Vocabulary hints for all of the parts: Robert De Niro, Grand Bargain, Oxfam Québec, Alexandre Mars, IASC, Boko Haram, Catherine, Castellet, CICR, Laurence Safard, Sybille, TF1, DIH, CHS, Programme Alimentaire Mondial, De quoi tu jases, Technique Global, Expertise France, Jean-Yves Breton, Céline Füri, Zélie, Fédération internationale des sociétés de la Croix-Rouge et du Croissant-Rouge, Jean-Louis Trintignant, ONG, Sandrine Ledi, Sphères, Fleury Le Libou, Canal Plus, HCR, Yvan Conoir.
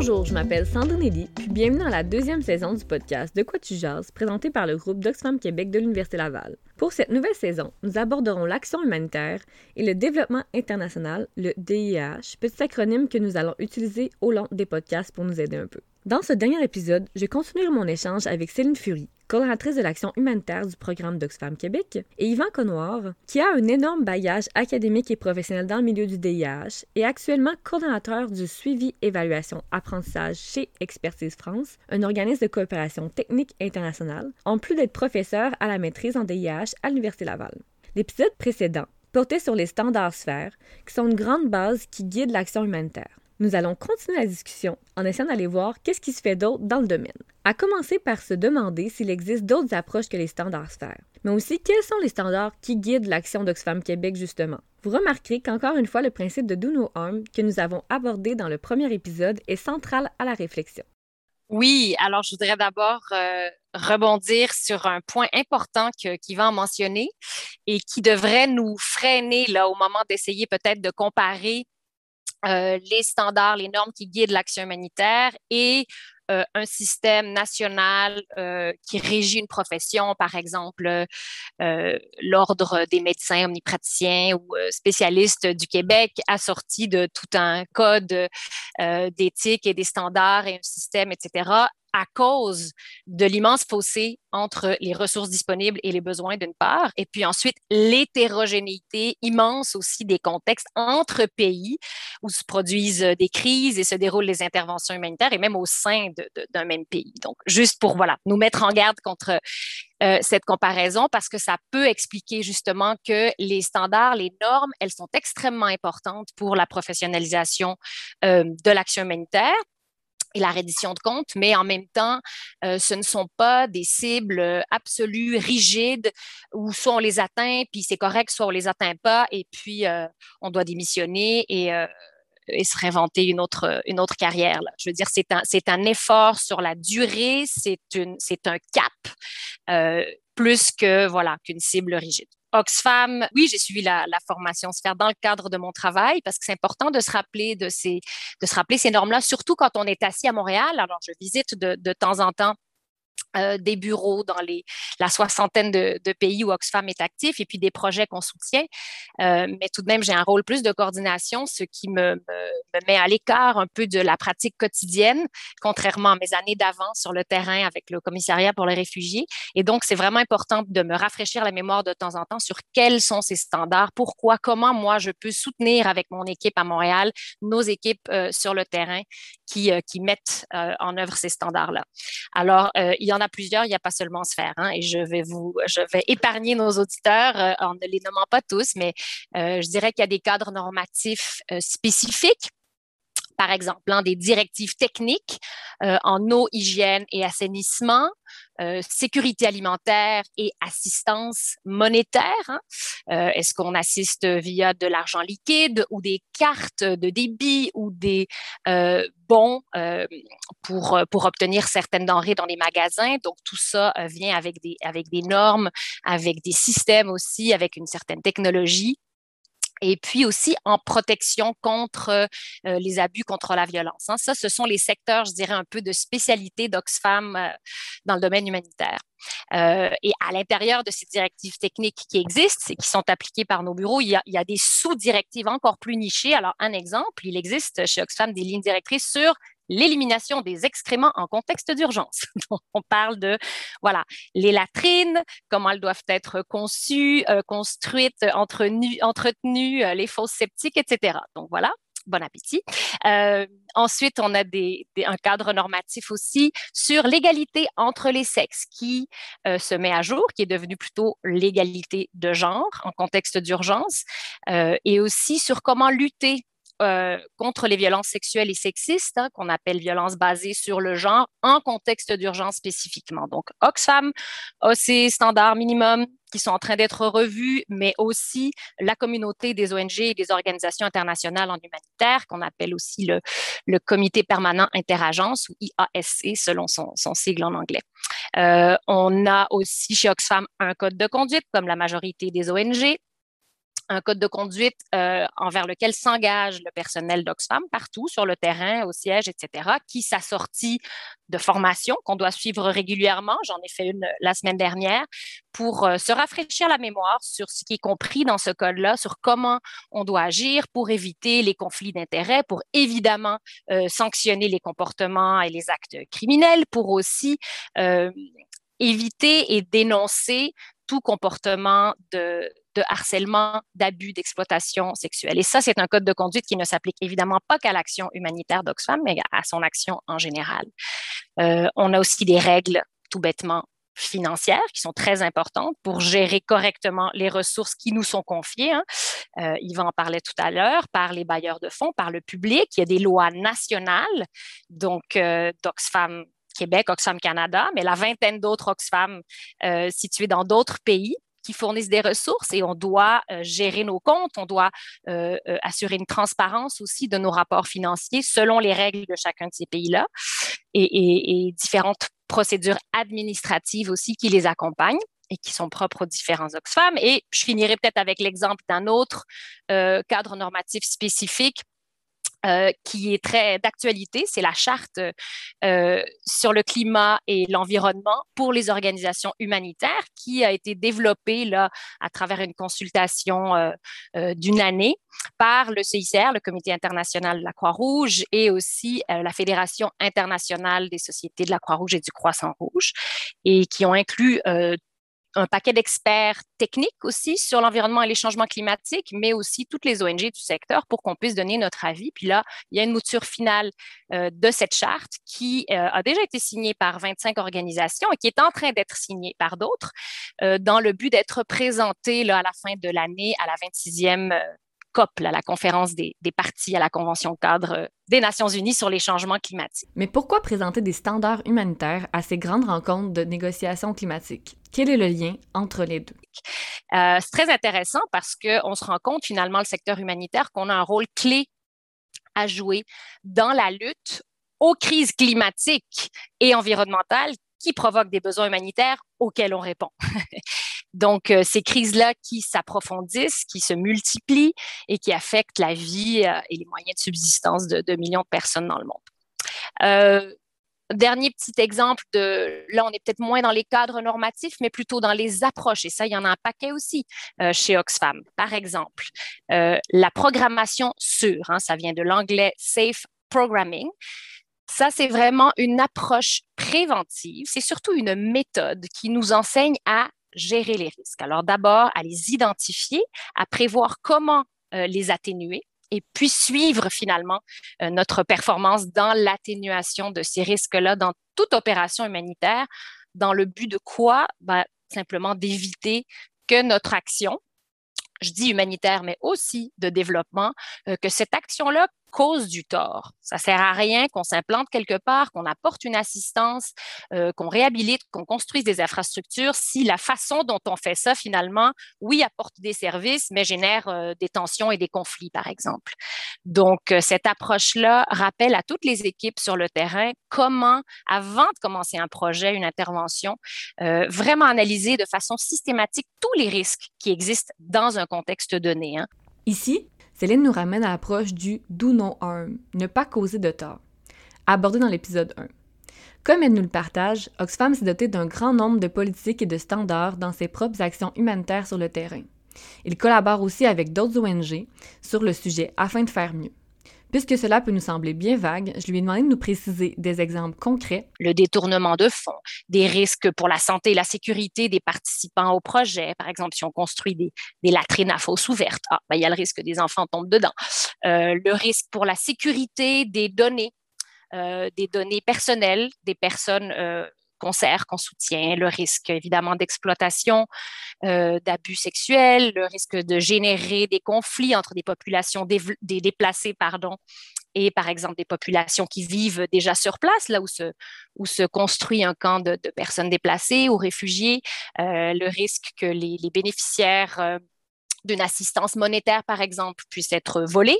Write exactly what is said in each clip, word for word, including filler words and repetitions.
Bonjour, je m'appelle Sandrine Ledi, puis bienvenue dans la deuxième saison du podcast De quoi tu jases, présenté par le groupe d'Oxfam Québec de l'Université Laval. Pour cette nouvelle saison, nous aborderons l'action humanitaire et le développement international, le D I H, petit acronyme que nous allons utiliser au long des podcasts pour nous aider un peu. Dans ce dernier épisode, je continuerai mon échange avec Céline Füri, coordinatrice de l'action humanitaire du programme d'Oxfam Québec, et Yvan Conoir, qui a un énorme bagage académique et professionnel dans le milieu du D I H et actuellement coordonnateur du suivi évaluation apprentissage chez Expertise France, un organisme de coopération technique internationale, en plus d'être professeur à la maîtrise en D I H à l'Université Laval. L'épisode précédent portait sur les standards Sphères, qui sont une grande base qui guide l'action humanitaire. Nous allons continuer la discussion en essayant d'aller voir qu'est-ce qui se fait d'autre dans le domaine. À commencer par se demander s'il existe d'autres approches que les standards Sphères, mais aussi quels sont les standards qui guident l'action d'Oxfam Québec justement. Vous remarquerez qu'encore une fois, le principe de Do No Harm que nous avons abordé dans le premier épisode est central à la réflexion. Oui, alors je voudrais d'abord euh, rebondir sur un point important qu'Yvan a mentionné et qui devrait nous freiner là, au moment d'essayer peut-être de comparer Euh, les standards, les normes qui guident l'action humanitaire et euh, un système national euh, qui régit une profession, par exemple euh, l'Ordre des médecins omnipraticiens ou euh, spécialistes du Québec, assorti de tout un code euh, d'éthique et des standards et un système, et cetera, à cause de l'immense fossé entre les ressources disponibles et les besoins d'une part, et puis ensuite l'hétérogénéité immense aussi des contextes entre pays où se produisent des crises et se déroulent les interventions humanitaires et même au sein de, de, d'un même pays. Donc, juste pour voilà, nous mettre en garde contre euh, cette comparaison parce que ça peut expliquer justement que les standards, les normes, elles sont extrêmement importantes pour la professionnalisation euh, de l'action humanitaire et la reddition de comptes, mais en même temps, euh, ce ne sont pas des cibles absolues, rigides, où soit on les atteint, puis c'est correct, soit on les atteint pas, et puis euh, on doit démissionner et, euh, et se réinventer une autre, une autre carrière. Là. Je veux dire, c'est un, c'est un effort sur la durée, c'est, une, c'est un cap, euh, plus que, voilà, qu'une cible rigide. Oxfam, oui, j'ai suivi la, la formation Sphères dans le cadre de mon travail parce que c'est important de se rappeler de ces, de se rappeler ces normes-là, surtout quand on est assis à Montréal. Alors, je visite de, de temps en temps euh, des bureaux dans les, la soixantaine de, de pays où Oxfam est actif et puis des projets qu'on soutient. Euh, mais tout de même, j'ai un rôle plus de coordination, ce qui me, me, me met à l'écart un peu de la pratique quotidienne, contrairement à mes années d'avant sur le terrain avec le commissariat pour les réfugiés. Et donc, c'est vraiment important de me rafraîchir la mémoire de temps en temps sur quels sont ces standards, pourquoi, comment moi je peux soutenir avec mon équipe à Montréal, nos équipes euh, sur le terrain qui, euh, qui mettent euh, en œuvre ces standards-là. Alors, euh, il y en Il y en a plusieurs, il n'y a pas seulement Sphères, hein, et je vais vous, je vais épargner nos auditeurs euh, en ne les nommant pas tous, mais euh, je dirais qu'il y a des cadres normatifs euh, spécifiques, par exemple, hein, des directives techniques euh, en eau, hygiène et assainissement, euh, sécurité alimentaire et assistance monétaire. Hein. Euh, est-ce qu'on assiste via de l'argent liquide ou des cartes de débit ou des euh, bons euh, pour, pour obtenir certaines denrées dans les magasins? Donc, tout ça euh, vient avec des, avec des normes, avec des systèmes aussi, avec une certaine technologie. Et puis aussi en protection contre euh, les abus, contre la violence. Hein. Ça, ce sont les secteurs, je dirais, un peu de spécialité d'Oxfam euh, dans le domaine humanitaire. Euh, et à l'intérieur de ces directives techniques qui existent et qui sont appliquées par nos bureaux, il y a, il y a des sous-directives encore plus nichées. Alors, un exemple, il existe chez Oxfam des lignes directrices sur l'élimination des excréments en contexte d'urgence. On parle de, voilà, les latrines, comment elles doivent être conçues, euh, construites, entretenues, entretenues euh, les fosses septiques, et cetera. Donc, voilà, bon appétit. Euh, ensuite, on a des, des, un cadre normatif aussi sur l'égalité entre les sexes qui euh, se met à jour, qui est devenu plutôt l'égalité de genre en contexte d'urgence, euh, et aussi sur comment lutter Euh, contre les violences sexuelles et sexistes, hein, qu'on appelle violences basées sur le genre, en contexte d'urgence spécifiquement. Donc, Oxfam a ses standards minimums qui sont en train d'être revus, mais aussi la communauté des O N G et des organisations internationales en humanitaire, qu'on appelle aussi le, le Comité permanent interagence, ou I A S C, selon son, son sigle en anglais. Euh, on a aussi chez Oxfam un code de conduite, comme la majorité des O N G. un code de conduite euh, envers lequel s'engage le personnel d'Oxfam partout, sur le terrain, au siège, et cetera, qui s'assortit de formations qu'on doit suivre régulièrement. J'en ai fait une la semaine dernière pour euh, se rafraîchir la mémoire sur ce qui est compris dans ce code-là, sur comment on doit agir pour éviter les conflits d'intérêts, pour évidemment euh, sanctionner les comportements et les actes criminels, pour aussi euh, éviter et dénoncer tout comportement de, de harcèlement, d'abus, d'exploitation sexuelle. Et ça, c'est un code de conduite qui ne s'applique évidemment pas qu'à l'action humanitaire d'Oxfam, mais à son action en général. Euh, on a aussi des règles, tout bêtement, financières, qui sont très importantes pour gérer correctement les ressources qui nous sont confiées. Hein. Euh, Yvan en parlait tout à l'heure, par les bailleurs de fonds, par le public. Il y a des lois nationales, donc euh, d'Oxfam Québec, Oxfam Canada, mais la vingtaine d'autres Oxfam euh, situés dans d'autres pays qui fournissent des ressources, et on doit euh, gérer nos comptes, on doit euh, euh, assurer une transparence aussi de nos rapports financiers selon les règles de chacun de ces pays-là, et, et, et différentes procédures administratives aussi qui les accompagnent et qui sont propres aux différents Oxfam. Et je finirai peut-être avec l'exemple d'un autre euh, cadre normatif spécifique Euh, qui est très d'actualité, c'est la charte euh, sur le climat et l'environnement pour les organisations humanitaires qui a été développée là, à travers une consultation euh, euh, d'une année par le C I C R, le Comité international de la Croix-Rouge, et aussi euh, la Fédération internationale des sociétés de la Croix-Rouge et du Croissant-Rouge, et qui ont inclus euh, un paquet d'experts techniques aussi sur l'environnement et les changements climatiques, mais aussi toutes les O N G du secteur pour qu'on puisse donner notre avis. Puis là, il y a une mouture finale euh, de cette charte qui euh, a déjà été signée par vingt-cinq organisations et qui est en train d'être signée par d'autres euh, dans le but d'être présentée là, à la fin de l'année à la vingt-sixième euh, COP, là, la conférence des, des parties à la Convention cadre euh, des Nations unies sur les changements climatiques. Mais pourquoi présenter des standards humanitaires à ces grandes rencontres de négociations climatiques? Quel est le lien entre les deux? Euh, c'est très intéressant parce qu'on se rend compte finalement, le secteur humanitaire, qu'on a un rôle clé à jouer dans la lutte aux crises climatiques et environnementales qui provoquent des besoins humanitaires auxquels on répond. Donc, euh, ces crises-là qui s'approfondissent, qui se multiplient et qui affectent la vie euh, et les moyens de subsistance de, de millions de personnes dans le monde. Euh, Dernier petit exemple de, là, on est peut-être moins dans les cadres normatifs, mais plutôt dans les approches. Et ça, il y en a un paquet aussi euh, chez Oxfam. Par exemple, euh, la programmation sûre, hein, ça vient de l'anglais « safe programming ». Ça, c'est vraiment une approche préventive. C'est surtout une méthode qui nous enseigne à gérer les risques. Alors d'abord, à les identifier, à prévoir comment euh, les atténuer, et puis suivre finalement euh, notre performance dans l'atténuation de ces risques-là dans toute opération humanitaire, dans le but de quoi? Ben, simplement d'éviter que notre action, je dis humanitaire, mais aussi de développement, euh, que cette action-là cause du tort. Ça ne sert à rien qu'on s'implante quelque part, qu'on apporte une assistance, euh, qu'on réhabilite, qu'on construise des infrastructures si la façon dont on fait ça, finalement, oui, apporte des services, mais génère euh, des tensions et des conflits, par exemple. Donc, euh, cette approche-là rappelle à toutes les équipes sur le terrain comment, avant de commencer un projet, une intervention, euh, vraiment analyser de façon systématique tous les risques qui existent dans un contexte donné. Hein. Ici, Céline nous ramène à l'approche du « do no harm », ne pas causer de tort, abordée dans l'épisode un. Comme elle nous le partage, Oxfam s'est doté d'un grand nombre de politiques et de standards dans ses propres actions humanitaires sur le terrain. Il collabore aussi avec d'autres O N G sur le sujet afin de faire mieux. Puisque cela peut nous sembler bien vague, je lui ai demandé de nous préciser des exemples concrets. Le détournement de fonds, des risques pour la santé et la sécurité des participants au projet. Par exemple, si on construit des, des latrines à fosse ouverte, ah, ben, il y a le risque que des enfants tombent dedans. Euh, le risque pour la sécurité des données, euh, des données personnelles des personnes euh, qu'on sert, qu'on soutient. Le risque, évidemment, d'exploitation, euh, d'abus sexuels, le risque de générer des conflits entre des populations dév- des déplacées, pardon, et, par exemple, des populations qui vivent déjà sur place, là où se, où se construit un camp de, de personnes déplacées ou réfugiées. Euh, le risque que les, les bénéficiaires euh, d'une assistance monétaire, par exemple, puissent être volés.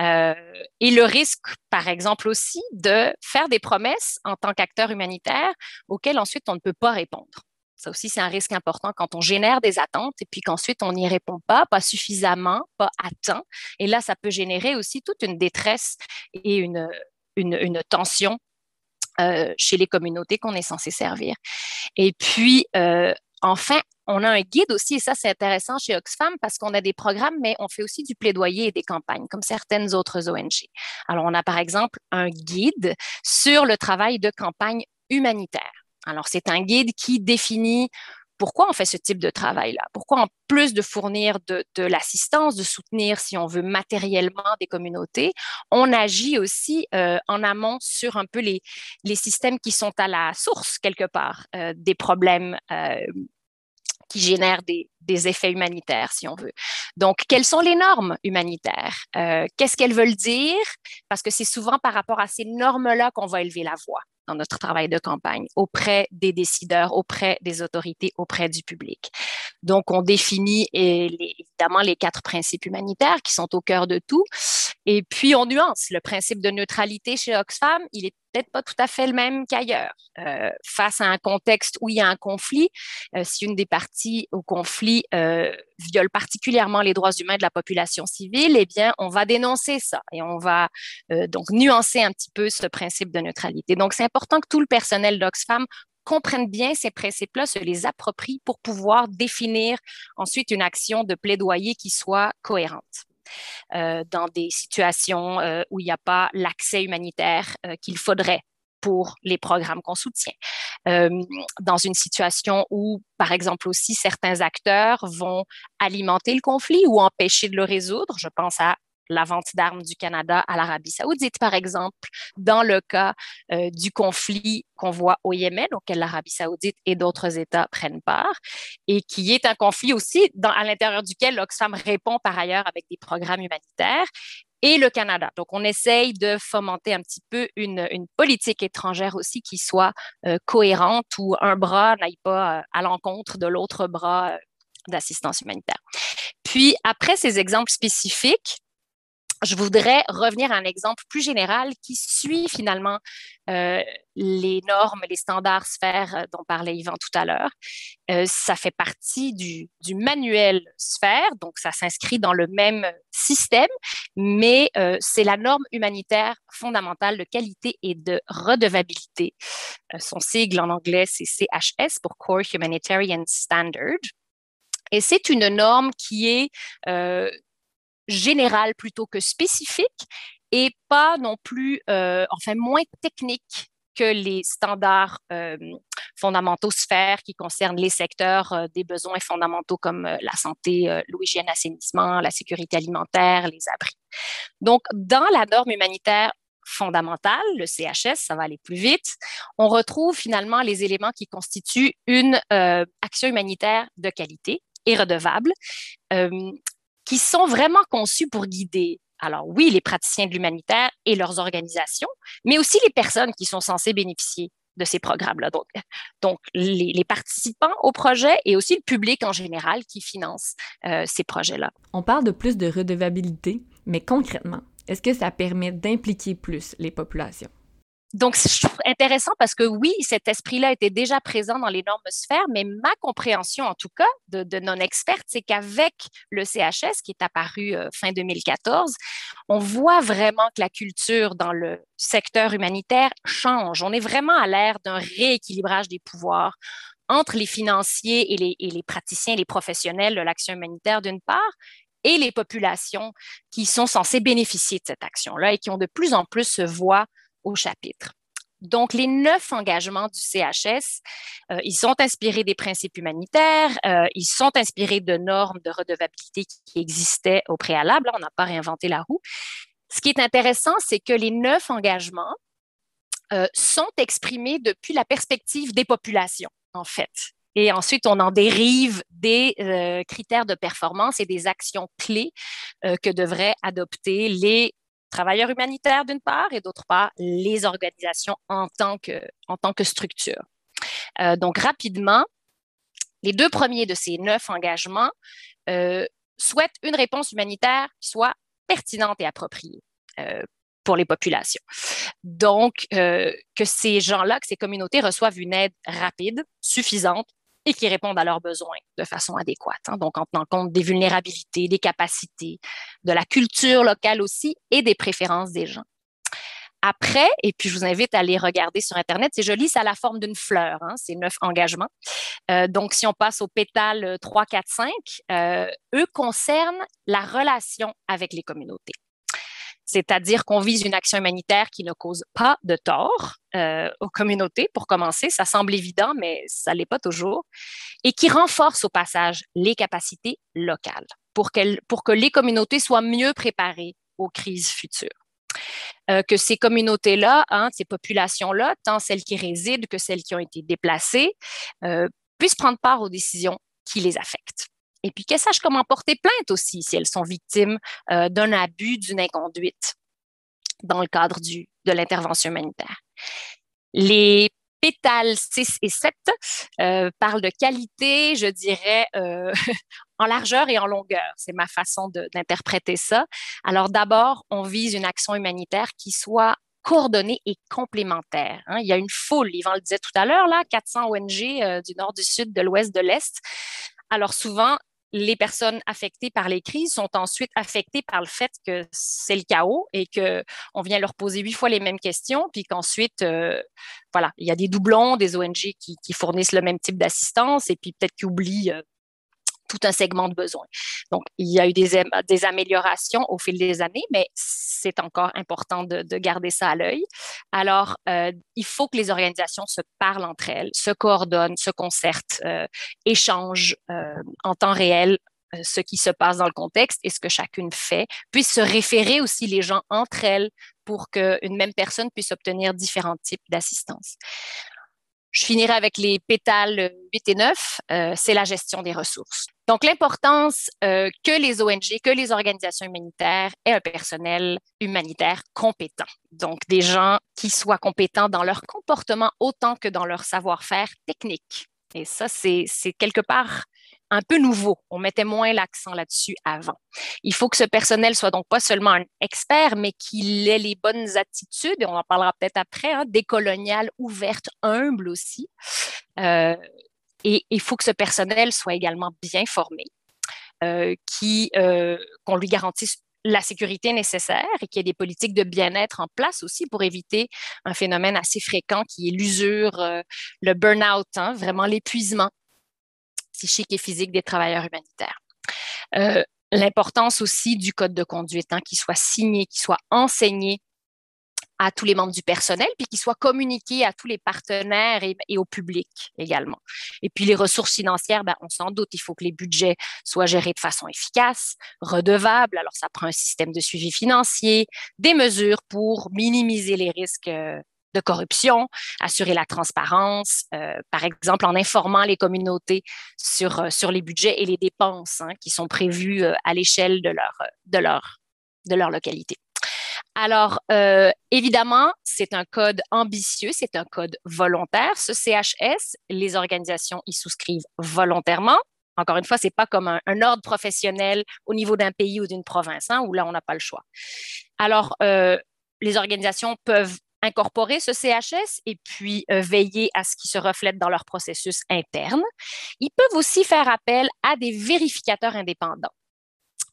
Euh, et le risque, par exemple, aussi de faire des promesses en tant qu'acteur humanitaire auxquelles ensuite on ne peut pas répondre. Ça aussi, c'est un risque important quand on génère des attentes et puis qu'ensuite, on n'y répond pas, pas suffisamment, pas à temps. Et là, ça peut générer aussi toute une détresse et une, une, une tension euh, chez les communautés qu'on est censé servir. Et puis, euh, enfin, on a un guide aussi, et ça, c'est intéressant chez Oxfam parce qu'on a des programmes, mais on fait aussi du plaidoyer et des campagnes, comme certaines autres O N G. Alors, on a par exemple un guide sur le travail de campagne humanitaire. Alors, c'est un guide qui définit pourquoi on fait ce type de travail-là, pourquoi en plus de fournir de, de l'assistance, de soutenir, si on veut, matériellement des communautés, on agit aussi euh, en amont sur un peu les, les systèmes qui sont à la source, quelque part, euh, des problèmes euh, qui génèrent des, des effets humanitaires, si on veut. Donc, quelles sont les normes humanitaires? Euh, qu'est-ce qu'elles veulent dire? Parce que c'est souvent par rapport à ces normes-là qu'on va élever la voix dans notre travail de campagne, auprès des décideurs, auprès des autorités, auprès du public. Donc, on définit évidemment les quatre principes humanitaires qui sont au cœur de tout. Et puis, on nuance. Le principe de neutralité chez Oxfam, il est peut-être pas tout à fait le même qu'ailleurs. Euh, face à un contexte où il y a un conflit, euh, si une des parties au conflit euh, viole particulièrement les droits humains de la population civile, eh bien, on va dénoncer ça et on va euh, donc nuancer un petit peu ce principe de neutralité. Donc, c'est important que tout le personnel d'Oxfam comprennent bien ces principes-là, se les approprient pour pouvoir définir ensuite une action de plaidoyer qui soit cohérente. Euh, dans des situations euh, où il n'y a pas l'accès humanitaire euh, qu'il faudrait pour les programmes qu'on soutient. Euh, dans une situation où, par exemple, aussi certains acteurs vont alimenter le conflit ou empêcher de le résoudre, je pense à la vente d'armes du Canada à l'Arabie saoudite, par exemple, dans le cas euh, du conflit qu'on voit au Yémen, auquel l'Arabie saoudite et d'autres États prennent part, et qui est un conflit aussi dans, à l'intérieur duquel l'Oxfam répond par ailleurs avec des programmes humanitaires, et le Canada. Donc, on essaye de fomenter un petit peu une, une politique étrangère aussi qui soit euh, cohérente, où un bras n'aille pas euh, à l'encontre de l'autre bras euh, d'assistance humanitaire. Puis, après ces exemples spécifiques, je voudrais revenir à un exemple plus général qui suit finalement euh, les normes, les standards Sphères dont parlait Yvan tout à l'heure. Euh, ça fait partie du, du manuel Sphères, donc ça s'inscrit dans le même système, mais euh, c'est la norme humanitaire fondamentale de qualité et de redevabilité. Euh, son sigle en anglais, c'est C H S pour Core Humanitarian Standard. Et c'est une norme qui est... Euh, générale plutôt que spécifique et pas non plus, euh, enfin moins technique que les standards euh, fondamentaux Sphères qui concernent les secteurs euh, des besoins fondamentaux comme euh, la santé, euh, l'hygiène, l'assainissement, la sécurité alimentaire, les abris. Donc, dans la norme humanitaire fondamentale, le C H S, ça va aller plus vite, on retrouve finalement les éléments qui constituent une euh, action humanitaire de qualité et redevable, euh, qui sont vraiment conçus pour guider, alors oui, les praticiens de l'humanitaire et leurs organisations, mais aussi les personnes qui sont censées bénéficier de ces programmes-là. Donc, donc les, les participants au projet et aussi le public en général qui finance euh, ces projets-là. On parle de plus de redevabilité, mais concrètement, est-ce que ça permet d'impliquer plus les populations? Donc, je trouve intéressant parce que oui, cet esprit-là était déjà présent dans les normes Sphères, mais ma compréhension, en tout cas, de, de non-experte, c'est qu'avec le C H S, qui est apparu euh, fin deux mille quatorze, on voit vraiment que la culture dans le secteur humanitaire change. On est vraiment à l'ère d'un rééquilibrage des pouvoirs entre les financiers et les, et les praticiens, les professionnels de l'action humanitaire d'une part, et les populations qui sont censées bénéficier de cette action-là et qui ont de plus en plus se voix au chapitre. Donc, les neuf engagements du C H S, euh, ils sont inspirés des principes humanitaires, euh, ils sont inspirés de normes de redevabilité qui existaient au préalable. Là, on n'a pas réinventé la roue. Ce qui est intéressant, c'est que les neuf engagements euh, sont exprimés depuis la perspective des populations, en fait. Et ensuite, on en dérive des euh, critères de performance et des actions clés euh, que devraient adopter les travailleurs humanitaires d'une part et d'autre part, les organisations en tant que, en tant que structure. Euh, donc, rapidement, les deux premiers de ces neuf engagements euh, souhaitent une réponse humanitaire qui soit pertinente et appropriée euh, pour les populations. Donc, euh, que ces gens-là, que ces communautés reçoivent une aide rapide, suffisante, et qui répondent à leurs besoins de façon adéquate. Hein, donc, en tenant compte des vulnérabilités, des capacités, de la culture locale aussi et des préférences des gens. Après, et puis je vous invite à aller regarder sur Internet, c'est joli, ça a la forme d'une fleur, hein, ces neuf engagements. Euh, donc, si on passe aux pétales trois, quatre, cinq, euh, eux concernent la relation avec les communautés. C'est-à-dire qu'on vise une action humanitaire qui ne cause pas de tort euh, aux communautés, pour commencer. Ça semble évident, mais ça ne l'est pas toujours. Et qui renforce au passage les capacités locales pour, pour que les communautés soient mieux préparées aux crises futures. Euh, que ces communautés-là, hein, ces populations-là, tant celles qui résident que celles qui ont été déplacées, euh, puissent prendre part aux décisions qui les affectent. Et puis qu'elles sachent comment porter plainte aussi si elles sont victimes euh, d'un abus, d'une inconduite dans le cadre du, de l'intervention humanitaire. Les pétales six et sept euh, parlent de qualité, je dirais, euh, en largeur et en longueur. C'est ma façon de, d'interpréter ça. Alors d'abord, on vise une action humanitaire qui soit coordonnées et complémentaires. Hein. Il y a une foule, Yvan le disait tout à l'heure, là, quatre cents O N G euh, du nord, du sud, de l'ouest, de l'est. Alors souvent, les personnes affectées par les crises sont ensuite affectées par le fait que c'est le chaos et qu'on vient leur poser huit fois les mêmes questions, puis qu'ensuite, euh, voilà, il y a des doublons, des O N G qui, qui fournissent le même type d'assistance et puis peut-être qu'ils oublient euh, tout un segment de besoin. Donc, il y a eu des, des améliorations au fil des années, mais c'est encore important de, de garder ça à l'œil. Alors, euh, il faut que les organisations se parlent entre elles, se coordonnent, se concertent, euh, échangent euh, en temps réel euh, ce qui se passe dans le contexte et ce que chacune fait, puissent se référer aussi les gens entre elles pour qu'une même personne puisse obtenir différents types d'assistance. Je finirai avec les pétales huit et neuf, euh, c'est la gestion des ressources. Donc, l'importance euh, que les O N G, que les organisations humanitaires aient un personnel humanitaire compétent. Donc, des gens qui soient compétents dans leur comportement autant que dans leur savoir-faire technique. Et ça, c'est, c'est quelque part un peu nouveau. On mettait moins l'accent là-dessus avant. Il faut que ce personnel soit donc pas seulement un expert, mais qu'il ait les bonnes attitudes, et on en parlera peut-être après, hein, décoloniales, ouvertes, humbles aussi. Euh, et il faut que ce personnel soit également bien formé, euh, qui, euh, qu'on lui garantisse la sécurité nécessaire et qu'il y ait des politiques de bien-être en place aussi pour éviter un phénomène assez fréquent qui est l'usure, euh, le burn-out, hein, vraiment l'épuisement psychique et physique des travailleurs humanitaires. Euh, l'importance aussi du code de conduite, hein, qui soit signé, qui soit enseigné à tous les membres du personnel, puis qui soit communiqué à tous les partenaires et, et au public également. Et puis les ressources financières, ben, on s'en doute, il faut que les budgets soient gérés de façon efficace, redevable, alors ça prend un système de suivi financier, des mesures pour minimiser les risques euh, de corruption, assurer la transparence, euh, par exemple en informant les communautés sur, euh, sur les budgets et les dépenses, hein, qui sont prévues euh, à l'échelle de leur, de leur, de leur localité. Alors, euh, évidemment, c'est un code ambitieux, c'est un code volontaire. Ce C H S, les organisations y souscrivent volontairement. Encore une fois, ce n'est pas comme un, un ordre professionnel au niveau d'un pays ou d'une province, hein, où là, on n'a pas le choix. Alors, euh, les organisations peuvent incorporer ce C H S et puis euh, veiller à ce qui se reflète dans leur processus interne. Ils peuvent aussi faire appel à des vérificateurs indépendants,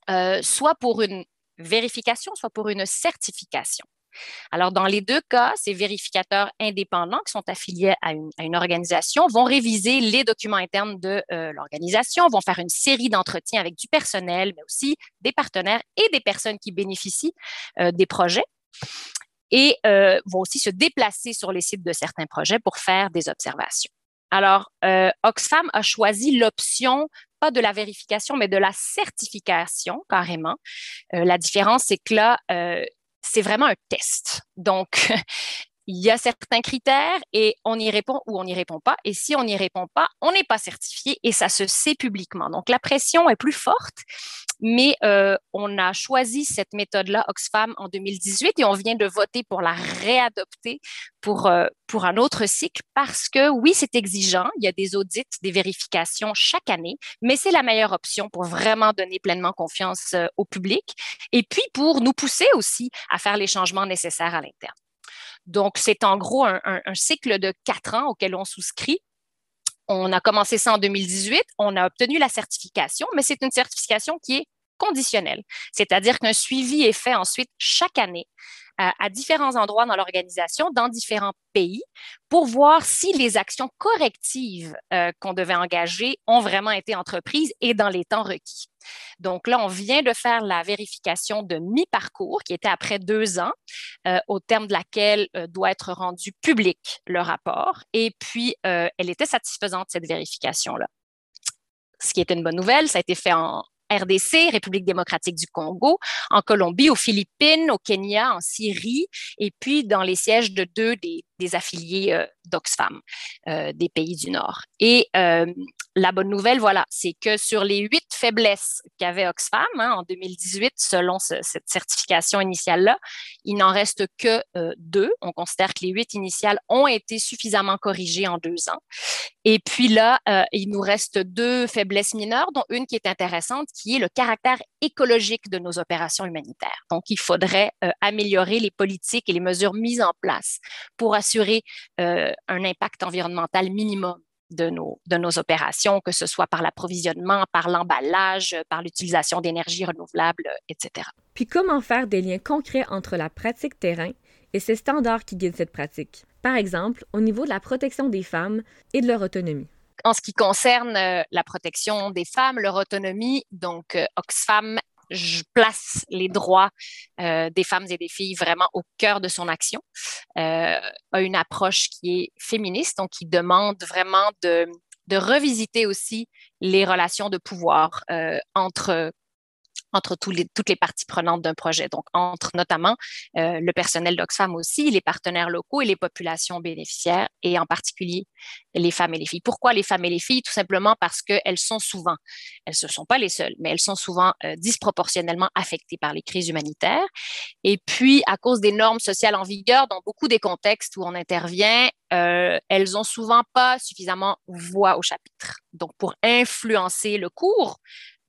euh, soit pour une vérification, soit pour une certification. Alors, dans les deux cas, ces vérificateurs indépendants qui sont affiliés à une, à une organisation vont réviser les documents internes de euh, l'organisation, vont faire une série d'entretiens avec du personnel, mais aussi des partenaires et des personnes qui bénéficient euh, des projets. Et euh, vont aussi se déplacer sur les sites de certains projets pour faire des observations. Alors, euh, Oxfam a choisi l'option, pas de la vérification, mais de la certification, carrément. Euh, la différence, c'est que là, euh, c'est vraiment un test. Donc, il y a certains critères et on y répond ou on n'y répond pas. Et si on n'y répond pas, on n'est pas certifié et ça se sait publiquement. Donc, la pression est plus forte, mais euh, on a choisi cette méthode-là, Oxfam, en deux mille dix-huit et on vient de voter pour la réadopter pour, euh, pour un autre cycle parce que, oui, c'est exigeant. Il y a des audits, des vérifications chaque année, mais c'est la meilleure option pour vraiment donner pleinement confiance euh, au public et puis pour nous pousser aussi à faire les changements nécessaires à l'interne. Donc, c'est en gros un, un, un cycle de quatre ans auquel on souscrit On a commencé ça en deux mille dix-huit, on a obtenu la certification, mais c'est une certification qui est conditionnelle, c'est-à-dire qu'un suivi est fait ensuite chaque année euh, à différents endroits dans l'organisation, dans différents pays, pour voir si les actions correctives euh, qu'on devait engager ont vraiment été entreprises et dans les temps requis. Donc là, on vient de faire la vérification de mi-parcours qui était après deux ans, euh, au terme de laquelle euh, doit être rendu public le rapport. Et puis, euh, elle était satisfaisante, cette vérification-là. Ce qui était une bonne nouvelle, ça a été fait en R D C, République démocratique du Congo, en Colombie, aux Philippines, au Kenya, en Syrie, et puis dans les sièges de deux des, des affiliés euh, d'Oxfam euh, des pays du Nord. Et euh, la bonne nouvelle, voilà, c'est que sur les huit faiblesses qu'avait Oxfam hein, en deux mille dix-huit, selon ce, cette certification initiale-là, il n'en reste que euh, deux. On considère que les huit initiales ont été suffisamment corrigées en deux ans. Et puis là, euh, il nous reste deux faiblesses mineures, dont une qui est intéressante, qui est le caractère écologique de nos opérations humanitaires. Donc, il faudrait euh, améliorer les politiques et les mesures mises en place pour assurer euh, un impact environnemental minimum de nos, de nos opérations, que ce soit par l'approvisionnement, par l'emballage, par l'utilisation d'énergie renouvelable, et cetera. Puis comment faire des liens concrets entre la pratique terrain et ces standards qui guident cette pratique? Par exemple, au niveau de la protection des femmes et de leur autonomie. En ce qui concerne la protection des femmes, leur autonomie, donc Oxfam je place les droits euh, des femmes et des filles vraiment au cœur de son action, euh, a une approche qui est féministe, donc qui demande vraiment de, de revisiter aussi les relations de pouvoir euh, entre entre tous les, toutes les parties prenantes d'un projet, donc entre notamment euh, le personnel d'Oxfam aussi, les partenaires locaux et les populations bénéficiaires, et en particulier les femmes et les filles. Pourquoi les femmes et les filles? Tout simplement parce qu'elles sont souvent, elles ne sont pas les seules, mais elles sont souvent euh, disproportionnellement affectées par les crises humanitaires. Et puis, à cause des normes sociales en vigueur, dans beaucoup des contextes où on intervient, Euh, elles n'ont souvent pas suffisamment voix au chapitre. Donc, pour influencer le cours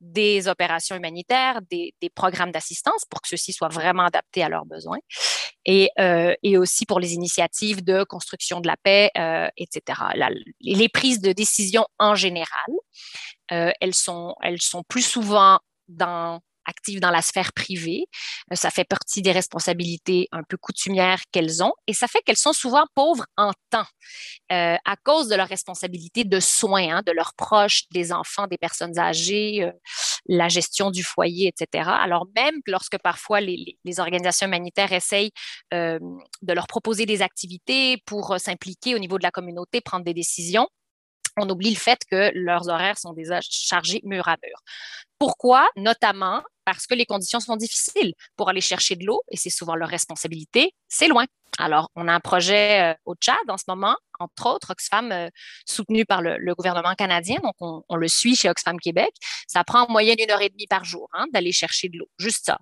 des opérations humanitaires, des, des programmes d'assistance pour que ceux-ci soient vraiment adaptés à leurs besoins et, euh, et aussi pour les initiatives de construction de la paix, euh, et cetera. La, les prises de décision en général, euh, elles sont, elles sont plus souvent dans... actives dans la sphère privée. Ça fait partie des responsabilités un peu coutumières qu'elles ont et ça fait qu'elles sont souvent pauvres en temps euh, à cause de leurs responsabilités de soins, hein, de leurs proches, des enfants, des personnes âgées, euh, la gestion du foyer, et cetera. Alors même lorsque parfois les, les, les organisations humanitaires essayent euh, de leur proposer des activités pour s'impliquer au niveau de la communauté, prendre des décisions, on oublie le fait que leurs horaires sont déjà chargés mur à mur. Pourquoi? Notamment parce que les conditions sont difficiles pour aller chercher de l'eau, et c'est souvent leur responsabilité, c'est loin. Alors, on a un projet euh, au Tchad en ce moment, entre autres, Oxfam, euh, soutenu par le, le gouvernement canadien, donc on, on le suit chez Oxfam Québec. Ça prend en moyenne une heure et demie par jour hein, d'aller chercher de l'eau, juste ça.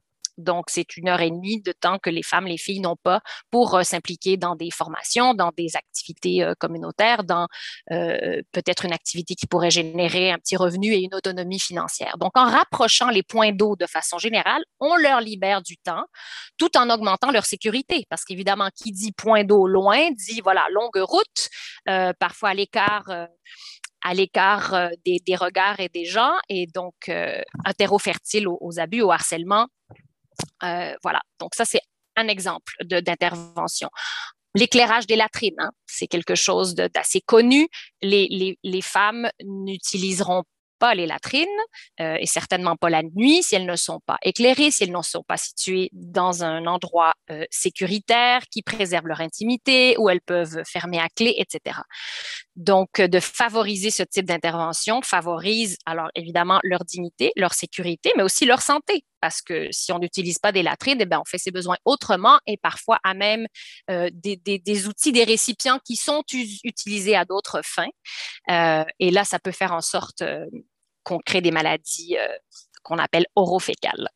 Donc, c'est une heure et demie de temps que les femmes, les filles n'ont pas pour euh, s'impliquer dans des formations, dans des activités euh, communautaires, dans euh, peut-être une activité qui pourrait générer un petit revenu et une autonomie financière. Donc, en rapprochant les points d'eau de façon générale, on leur libère du temps tout en augmentant leur sécurité. Parce qu'évidemment, qui dit point d'eau loin, dit voilà longue route, euh, parfois à l'écart... Euh, à l'écart euh, des, des regards et des gens, et donc euh, un terreau fertile aux, aux abus, au harcèlement. Euh, voilà, donc ça, c'est un exemple de, d'intervention. L'éclairage des latrines, hein, c'est quelque chose de, d'assez connu. Les, les, les femmes n'utiliseront pas les latrines, euh, et certainement pas la nuit, si elles ne sont pas éclairées, si elles ne sont pas situées dans un endroit euh, sécuritaire qui préserve leur intimité, où elles peuvent fermer à clé, et cetera. Donc, de favoriser ce type d'intervention favorise, alors évidemment, leur dignité, leur sécurité, mais aussi leur santé, parce que si on n'utilise pas des latrines, eh bien, on fait ses besoins autrement et parfois à même euh, des, des, des outils, des récipients qui sont us- utilisés à d'autres fins. Euh, et là, ça peut faire en sorte euh, qu'on crée des maladies euh, qu'on appelle orofécales.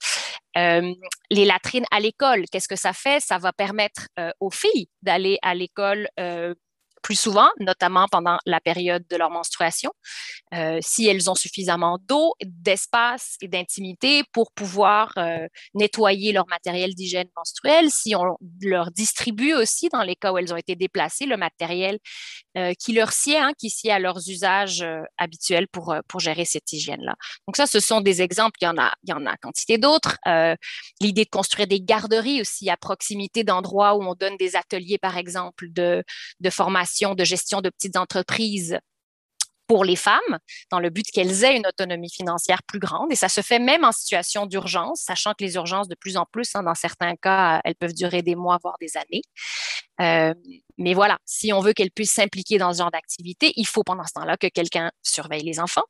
Euh, les latrines à l'école, qu'est-ce que ça fait? Ça va permettre euh, aux filles d'aller à l'école euh, plus souvent, notamment pendant la période de leur menstruation, euh, si elles ont suffisamment d'eau, d'espace et d'intimité pour pouvoir euh, nettoyer leur matériel d'hygiène menstruelle, si on leur distribue aussi, dans les cas où elles ont été déplacées, le matériel euh, qui leur sied, hein, qui sied à leurs usages euh, habituels pour, euh, pour gérer cette hygiène-là. Donc ça, ce sont des exemples, il y en a, il y en a quantité d'autres. Euh, l'idée de construire des garderies aussi à proximité d'endroits où on donne des ateliers, par exemple, de, de formation de gestion de petites entreprises pour les femmes, dans le but qu'elles aient une autonomie financière plus grande. Et ça se fait même en situation d'urgence, sachant que les urgences, de plus en plus, hein, dans certains cas, elles peuvent durer des mois, voire des années. Euh, mais voilà, si on veut qu'elles puissent s'impliquer dans ce genre d'activité, il faut pendant ce temps-là que quelqu'un surveille les enfants.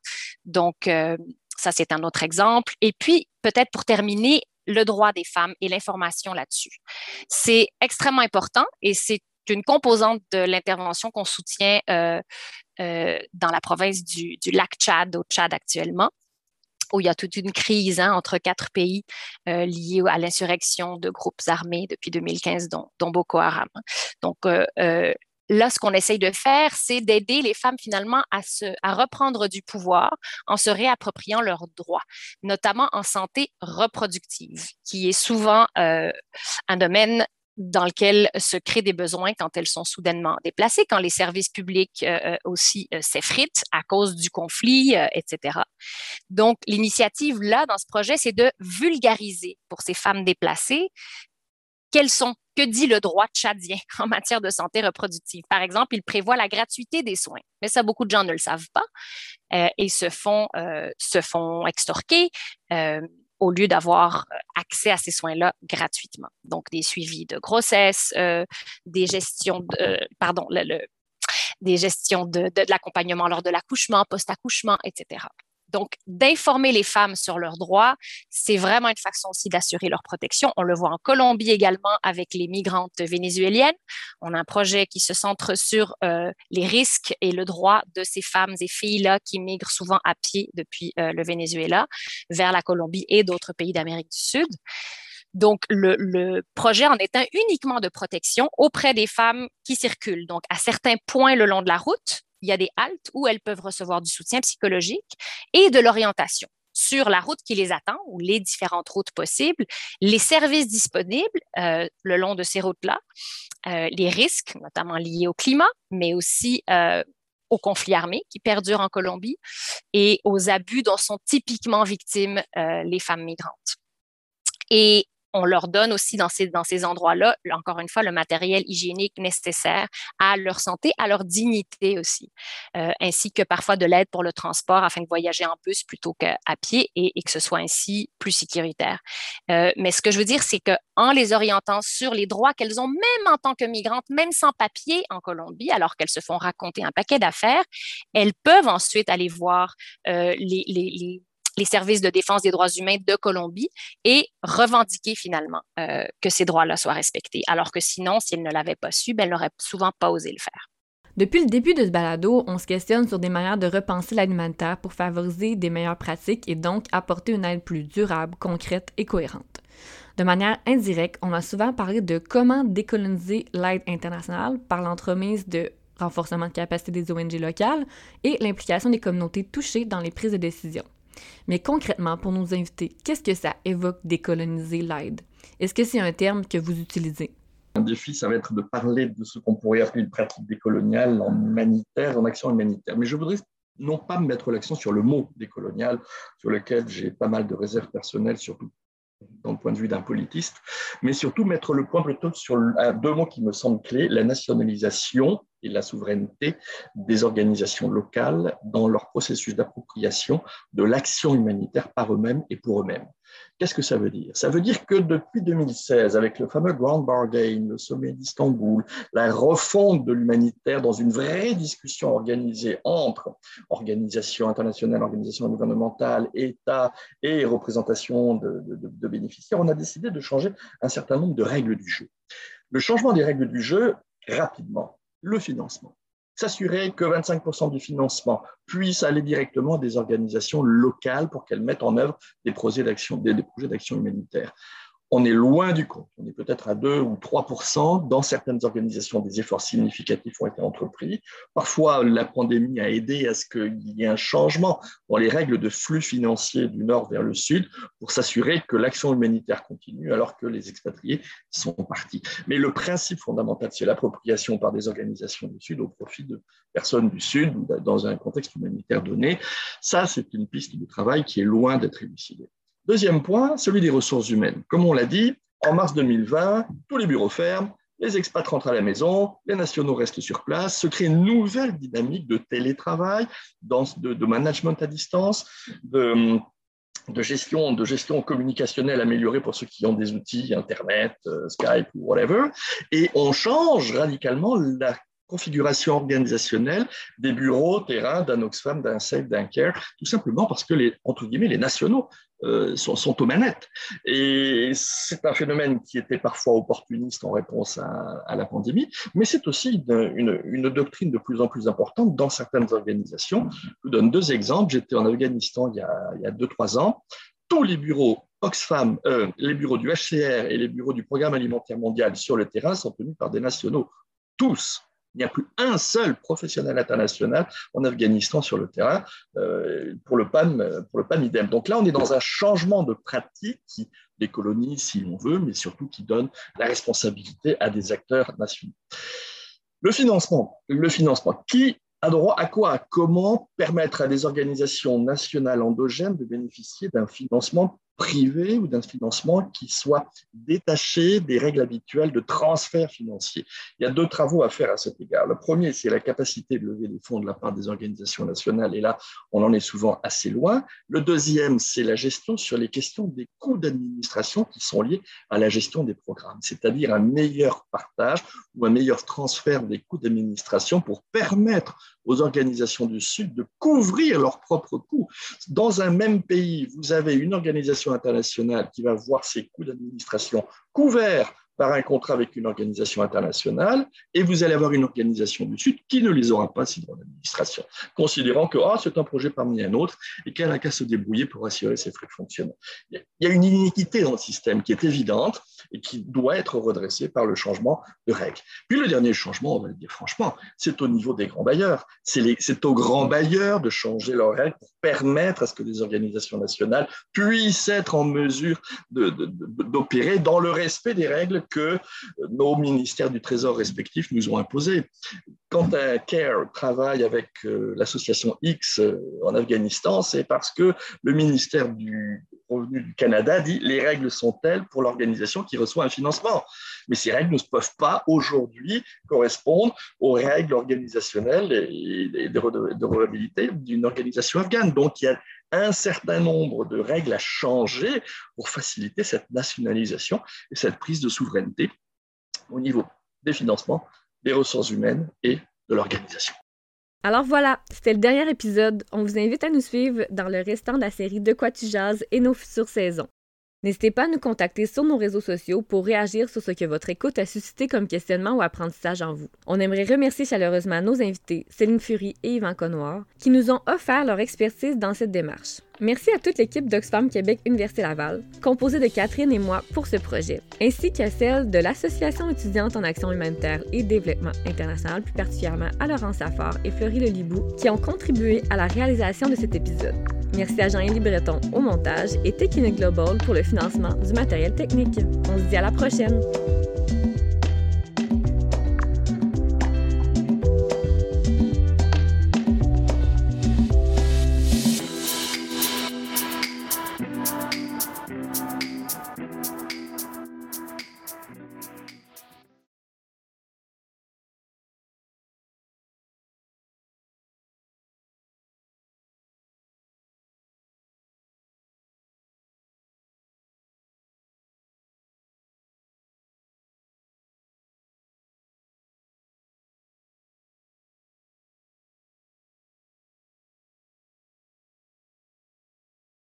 Donc, euh, ça, c'est un autre exemple. Et puis, peut-être pour terminer, le droit des femmes et l'information là-dessus. C'est extrêmement important et c'est une composante de l'intervention qu'on soutient euh, euh, dans la province du, du lac Tchad, au Tchad actuellement, où il y a toute une crise hein, entre quatre pays euh, liés à l'insurrection de groupes armés depuis deux mille quinze, dont, dont Boko Haram. Donc euh, euh, là, ce qu'on essaye de faire, c'est d'aider les femmes finalement à, se, à reprendre du pouvoir en se réappropriant leurs droits, notamment en santé reproductive, qui est souvent euh, un domaine dans lequel se créent des besoins quand elles sont soudainement déplacées, quand les services publics euh, aussi euh, s'effritent à cause du conflit, euh, et cetera. Donc, l'initiative là, dans ce projet, c'est de vulgariser pour ces femmes déplacées quelles sont, que dit le droit tchadien en matière de santé reproductive. Par exemple, il prévoit la gratuité des soins, mais ça, beaucoup de gens ne le savent pas euh, et se font, euh, se font extorquer, euh, au lieu d'avoir accès à ces soins-là gratuitement. Donc, des suivis de grossesse, euh, des gestions, de, euh, pardon, le, le, des gestions de, de, de l'accompagnement lors de l'accouchement, post-accouchement, et cetera. Donc, d'informer les femmes sur leurs droits, c'est vraiment une façon aussi d'assurer leur protection. On le voit en Colombie également avec les migrantes vénézuéliennes. On a un projet qui se centre sur euh, les risques et le droit de ces femmes et filles-là qui migrent souvent à pied depuis euh, le Venezuela vers la Colombie et d'autres pays d'Amérique du Sud. Donc, le, le projet en est un uniquement de protection auprès des femmes qui circulent. Donc, à certains points le long de la route, il y a des haltes où elles peuvent recevoir du soutien psychologique et de l'orientation sur la route qui les attend ou les différentes routes possibles, les services disponibles euh, le long de ces routes-là, euh, les risques notamment liés au climat, mais aussi euh, aux conflits armés qui perdurent en Colombie et aux abus dont sont typiquement victimes euh, les femmes migrantes. Et on leur donne aussi dans ces, dans ces endroits-là, encore une fois, le matériel hygiénique nécessaire à leur santé, à leur dignité aussi, euh, ainsi que parfois de l'aide pour le transport afin de voyager en bus plutôt qu'à pied et, et que ce soit ainsi plus sécuritaire. Euh, mais ce que je veux dire, c'est qu'en les orientant sur les droits qu'elles ont même en tant que migrantes, même sans papier en Colombie, alors qu'elles se font raconter un paquet d'affaires, elles peuvent ensuite aller voir euh, les... les, les les services de défense des droits humains de Colombie et revendiquer finalement euh, que ces droits-là soient respectés. Alors que sinon, si elles ne l'avaient pas su, ben, elles n'auraient souvent pas osé le faire. Depuis le début de ce balado, on se questionne sur des manières de repenser l'alimentaire pour favoriser des meilleures pratiques et donc apporter une aide plus durable, concrète et cohérente. De manière indirecte, on a souvent parlé de comment décoloniser l'aide internationale par l'entremise de renforcement de capacité des O N G locales et l'implication des communautés touchées dans les prises de décision. Mais concrètement, pour nos invités, qu'est-ce que ça évoque décoloniser l'aide? Est-ce que c'est un terme que vous utilisez? Un défi, ça va être de parler de ce qu'on pourrait appeler une pratique décoloniale en humanitaire, en action humanitaire. Mais je voudrais non pas mettre l'accent sur le mot décolonial, sur lequel j'ai pas mal de réserves personnelles, surtout dans le point de vue d'un politiste, mais surtout mettre le point plutôt sur deux mots qui me semblent clés, la nationalisation et la souveraineté des organisations locales dans leur processus d'appropriation de l'action humanitaire par eux-mêmes et pour eux-mêmes. Qu'est-ce que ça veut dire? Ça veut dire que depuis deux mille seize, avec le fameux Grand Bargain, le sommet d'Istanbul, la refonte de l'humanitaire dans une vraie discussion organisée entre organisations internationales, organisations gouvernementales, États et représentations de, de, de bénéficiaires, on a décidé de changer un certain nombre de règles du jeu. Le changement des règles du jeu, rapidement, le financement. S'assurer que vingt-cinq pour cent du financement puisse aller directement à des organisations locales pour qu'elles mettent en œuvre des projets d'action, des, des projets d'action humanitaire. on est loin du compte. On est peut-être à deux ou trois pour cent. Dans certaines organisations, des efforts significatifs ont été entrepris. Parfois, la pandémie a aidé à ce qu'il y ait un changement dans les règles de flux financiers du nord vers le sud pour s'assurer que l'action humanitaire continue alors que les expatriés sont partis. Mais le principe fondamental, c'est l'appropriation par des organisations du sud au profit de personnes du sud ou dans un contexte humanitaire donné. Ça, c'est une piste de travail qui est loin d'être élucidée. Deuxième point, celui des ressources humaines. Comme on l'a dit, en mars deux mille vingt, tous les bureaux ferment, les expats rentrent à la maison, les nationaux restent sur place, se crée une nouvelle dynamique de télétravail, de, de management à distance, de, de, gestion, de gestion communicationnelle améliorée pour ceux qui ont des outils, Internet, Skype ou whatever, et on change radicalement la configuration organisationnelle des bureaux, terrains, d'un Oxfam, d'un Safe, d'un Care, tout simplement parce que les, entre guillemets, les nationaux euh, sont, sont aux manettes. Et c'est un phénomène qui était parfois opportuniste en réponse à, à la pandémie, mais c'est aussi une, une, une doctrine de plus en plus importante dans certaines organisations. Je vous donne deux exemples. J'étais en Afghanistan il y a, il y a deux, trois ans. Tous les bureaux Oxfam, euh, les bureaux du H C R et les bureaux du Programme Alimentaire Mondial sur le terrain sont tenus par des nationaux, tous. Il n'y a plus un seul professionnel international en Afghanistan sur le terrain euh, pour le PAM, pour le PAM idem. Donc là, on est dans un changement de pratique qui décolonise, si l'on veut, mais surtout qui donne la responsabilité à des acteurs nationaux. Le financement, le financement. Qui a droit à quoi? Comment permettre à des organisations nationales endogènes de bénéficier d'un financement privé ou d'un financement qui soit détaché des règles habituelles de transfert financier? Il y a deux travaux à faire à cet égard. Le premier, c'est la capacité de lever des fonds de la part des organisations nationales, et là, on en est souvent assez loin. Le deuxième, c'est la gestion sur les questions des coûts d'administration qui sont liés à la gestion des programmes, c'est-à-dire un meilleur partage ou un meilleur transfert des coûts d'administration pour permettre aux organisations du Sud de couvrir leurs propres coûts. Dans un même pays, vous avez une organisation internationale qui va voir ses coûts d'administration couverts par un contrat avec une organisation internationale, et vous allez avoir une organisation du Sud qui ne les aura pas, sinon l'administration, considérant que oh, c'est un projet parmi un autre et qu'elle n'a qu'à se débrouiller pour assurer ses frais de fonctionnement. Il y a une iniquité dans le système qui est évidente et qui doit être redressée par le changement de règles. Puis le dernier changement, on va le dire franchement, c'est au niveau des grands bailleurs. C'est aux grands bailleurs de changer leurs règles pour permettre à ce que les organisations nationales puissent être en mesure d'opérer dans le respect des règles que nos ministères du Trésor respectifs nous ont imposé. Quand un CARE travaille avec l'association X en Afghanistan, c'est parce que le ministère du Revenu du Canada dit « les règles sont telles pour l'organisation qui reçoit un financement ». Mais ces règles ne peuvent pas aujourd'hui correspondre aux règles organisationnelles et de redevabilité d'une organisation afghane. Donc, il y a un certain nombre de règles à changer pour faciliter cette nationalisation et cette prise de souveraineté au niveau des financements, des ressources humaines et de l'organisation. Alors voilà, c'était le dernier épisode. On vous invite à nous suivre dans le restant de la série De quoi tu jases et nos futures saisons. N'hésitez pas à nous contacter sur nos réseaux sociaux pour réagir sur ce que votre écoute a suscité comme questionnement ou apprentissage en vous. On aimerait remercier chaleureusement nos invités, Céline Füri et Yvan Conoir, qui nous ont offert leur expertise dans cette démarche. Merci à toute l'équipe d'Oxfam Québec Université Laval, composée de Catherine et moi pour ce projet, ainsi qu'à celle de l'Association étudiante en action humanitaire et développement international, plus particulièrement à Laurence Safard et Fleury Le Libou, qui ont contribué à la réalisation de cet épisode. Merci à Jean-Yves Breton au montage et Technique Global pour le financement du matériel technique. On se dit à la prochaine!